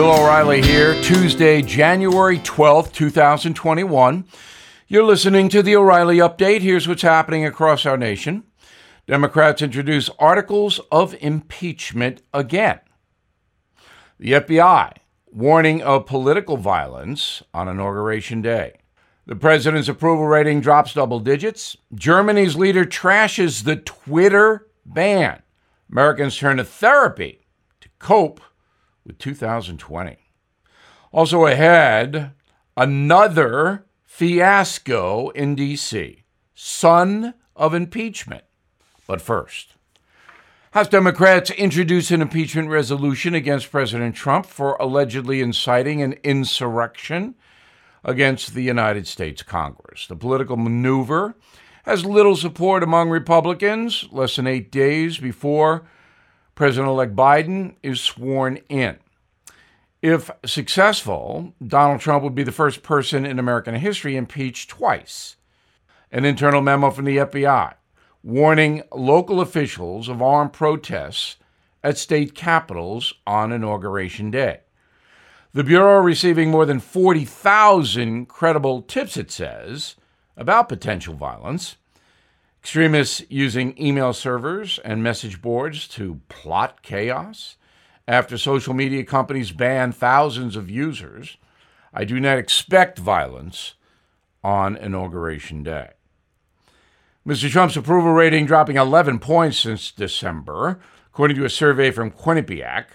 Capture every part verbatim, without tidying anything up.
Bill O'Reilly here, Tuesday, January twelfth, twenty twenty-one. You're listening to the O'Reilly Update. Here's what's happening across our nation. Democrats introduce articles of impeachment again. The F B I warning of political violence on Inauguration Day. The president's approval rating drops double digits. Germany's leader trashes the Twitter ban. Americans turn to therapy to cope with two thousand twenty. Also ahead, another fiasco in D C, son of impeachment. But first, House Democrats introduced an impeachment resolution against President Trump for allegedly inciting an insurrection against the United States Congress. The political maneuver has little support among Republicans, less than eight days before President-elect Biden is sworn in. If successful, Donald Trump would be the first person in American history impeached twice. An internal memo from the F B I warning local officials of armed protests at state capitals on Inauguration Day. The Bureau receiving more than forty thousand credible tips, it says, about potential violence. Extremists using email servers and message boards to plot chaos after social media companies ban thousands of users. I do not expect violence on Inauguration Day. Mister Trump's approval rating dropping eleven points since December, according to a survey from Quinnipiac.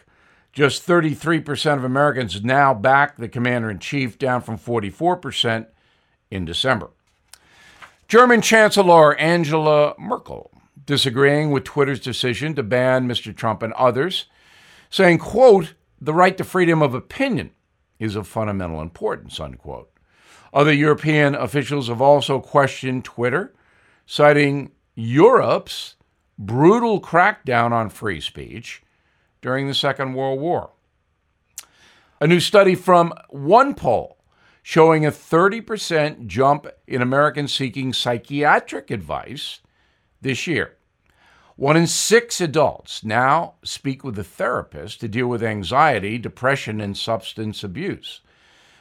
Just thirty-three percent of Americans now back the commander-in-chief, down from forty-four percent in December. German Chancellor Angela Merkel disagreeing with Twitter's decision to ban Mister Trump and others, saying, quote, the right to freedom of opinion is of fundamental importance, unquote. Other European officials have also questioned Twitter, citing Europe's brutal crackdown on free speech during the Second World War. A new study from OnePoll showing a thirty percent jump in Americans seeking psychiatric advice this year. One in six adults now speak with a therapist to deal with anxiety, depression, and substance abuse.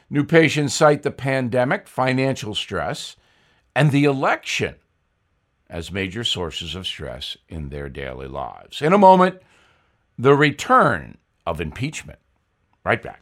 New patients cite the pandemic, financial stress, and the election as major sources of stress in their daily lives. In a moment, the return of impeachment. Right back.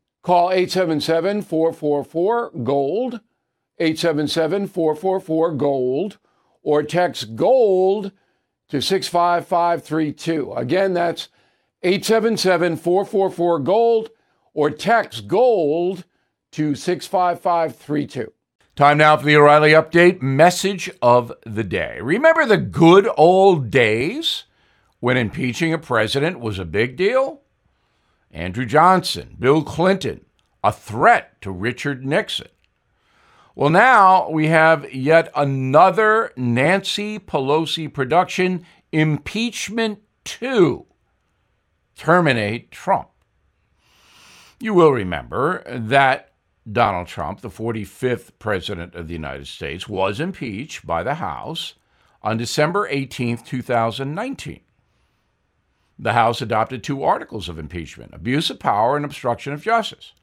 Call eight seven seven, four four four, GOLD, eight seven seven, four four four, GOLD, or text GOLD to six five five three two. Again, that's eight seven seven, four four four, GOLD, or text GOLD to six five five three two. Time now for the O'Reilly Update message of the day. Remember the good old days when impeaching a president was a big deal? Andrew Johnson, Bill Clinton, a threat to Richard Nixon. Well, now we have yet another Nancy Pelosi production, Impeachment two, Terminate Trump. You will remember that Donald Trump, the forty-fifth president of the United States, was impeached by the House on December eighteenth, twenty nineteen. The House adopted two articles of impeachment, abuse of power and obstruction of justice.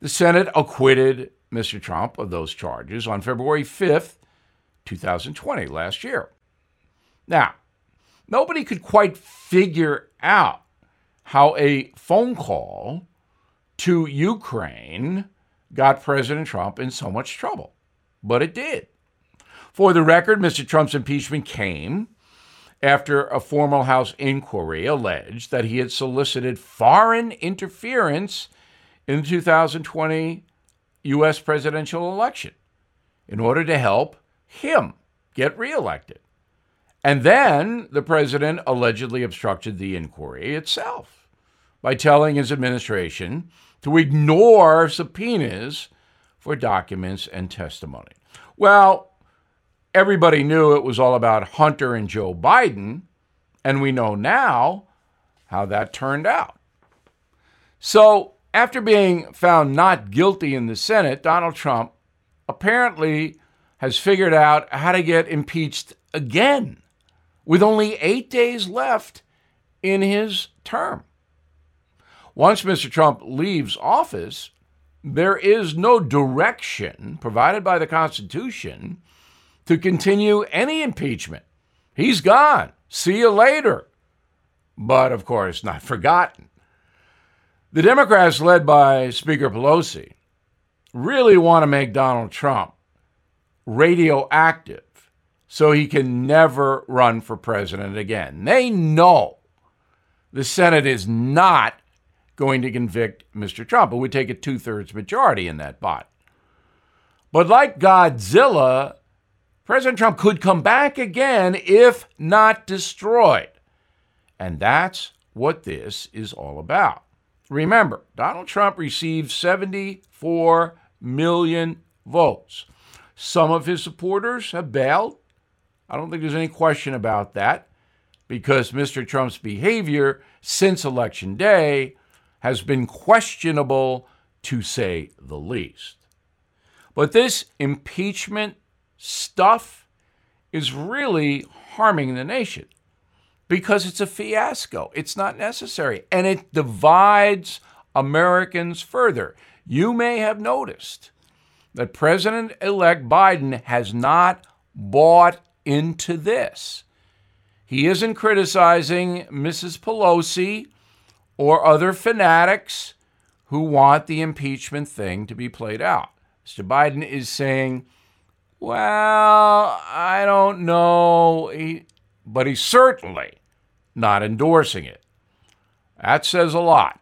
The Senate acquitted Mister Trump of those charges on February fifth, twenty twenty, last year. Now, nobody could quite figure out how a phone call to Ukraine got President Trump in so much trouble. but it did. For the record, Mister Trump's impeachment came after a formal House inquiry alleged that he had solicited foreign interference in the two thousand twenty U S presidential election in order to help him get reelected. And then the president allegedly obstructed the inquiry itself by telling his administration to ignore subpoenas for documents and testimony. Well, everybody knew it was all about Hunter and Joe Biden, and we know now how that turned out. So after being found not guilty in the Senate, Donald Trump apparently has figured out how to get impeached again with only eight days left in his term. Once Mister Trump leaves office, there is no direction provided by the Constitution to continue any impeachment. He's gone. See you later. But, of course, not forgotten. The Democrats, led by Speaker Pelosi, really want to make Donald Trump radioactive so he can never run for president again. They know the Senate is not going to convict Mister Trump. It would take a two-thirds majority in that body. But like Godzilla, President Trump could come back again if not destroyed. And that's what this is all about. Remember, Donald Trump received seventy-four million votes. Some of his supporters have bailed. I don't think there's any question about that, because Mister Trump's behavior since Election Day has been questionable, to say the least. But this impeachment stuff is really harming the nation because it's a fiasco. It's not necessary, and it divides Americans further. You may have noticed that President-elect Biden has not bought into this. He isn't criticizing Missus Pelosi or other fanatics who want the impeachment thing to be played out. Mister Biden is saying, well, I don't know, he, but he's certainly not endorsing it. That says a lot.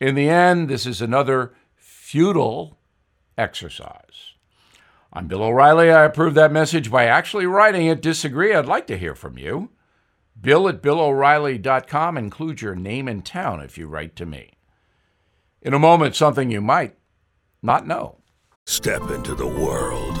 In the end, this is another futile exercise. I'm Bill O'Reilly. I approve that message by actually writing it. Disagree? I'd like to hear from you. Bill at bill o'reilly dot com. Include your name and town if you write to me. In a moment, something you might not know. Step into the world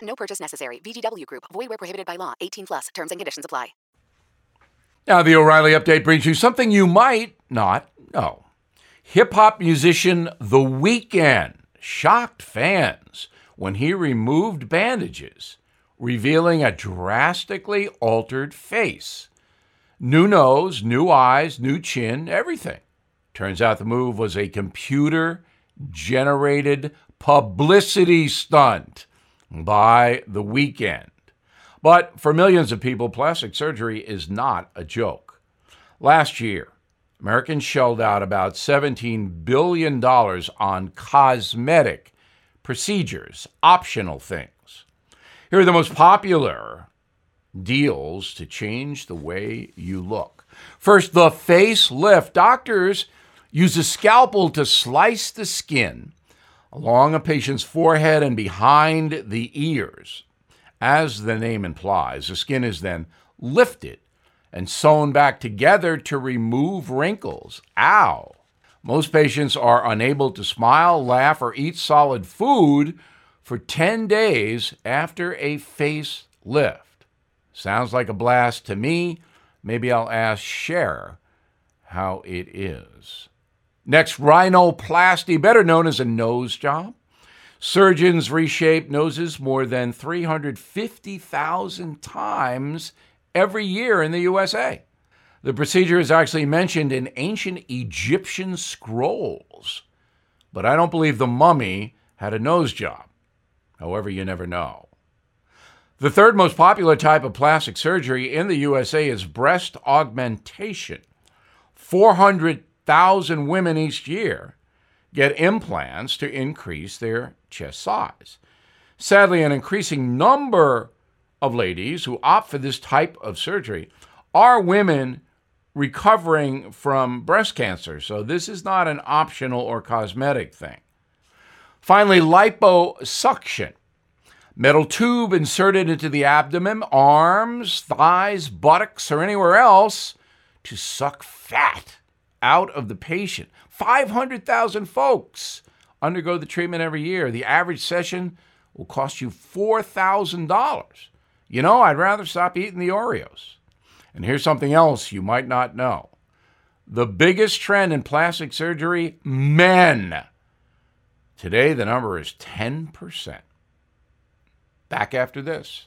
No purchase necessary. V G W Group. Void where prohibited by law. eighteen plus. Terms and conditions apply. Now, the O'Reilly Update brings you something you might not know. Hip-hop musician The Weeknd shocked fans when he removed bandages, revealing a drastically altered face. New nose, new eyes, new chin, everything. Turns out the move was a computer-generated publicity stunt by The Weeknd. But for millions of people, plastic surgery is not a joke. Last year, Americans shelled out about seventeen billion dollars on cosmetic procedures, optional things. Here are the most popular deals to change the way you look. First, the facelift. Doctors use a scalpel to slice the skin along a patient's forehead and behind the ears. As the name implies, the skin is then lifted and sewn back together to remove wrinkles. Ow! Most patients are unable to smile, laugh, or eat solid food for ten days after a facelift. Sounds like a blast to me. Maybe I'll ask Cher how it is. Next, rhinoplasty, better known as a nose job. Surgeons reshape noses more than three hundred fifty thousand times every year in the U S A. The procedure is actually mentioned in ancient Egyptian scrolls, but I don't believe the mummy had a nose job. However, you never know. The third most popular type of plastic surgery in the U S A is breast augmentation. four hundred thousand women each year get implants to increase their chest size. Sadly, an increasing number of ladies who opt for this type of surgery are women recovering from breast cancer, so this is not an optional or cosmetic thing. Finally, liposuction. Metal tube inserted into the abdomen, arms, thighs, buttocks, or anywhere else to suck fat out of the patient. five hundred thousand folks undergo the treatment every year. The average session will cost you four thousand dollars. You know, I'd rather stop eating the Oreos. And here's something else you might not know. The biggest trend in plastic surgery, men. Today, the number is ten percent. Back after this.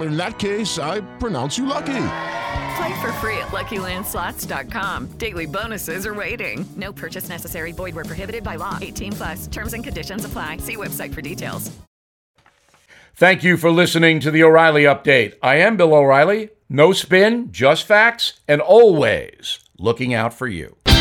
In that case, I pronounce you lucky. Play for free at Lucky Land Slots dot com. Daily bonuses are waiting. No purchase necessary. Void where prohibited by law. eighteen plus. Terms and conditions apply. See website for details. Thank you for listening to the O'Reilly Update. I am Bill O'Reilly. No spin, just facts, and always looking out for you.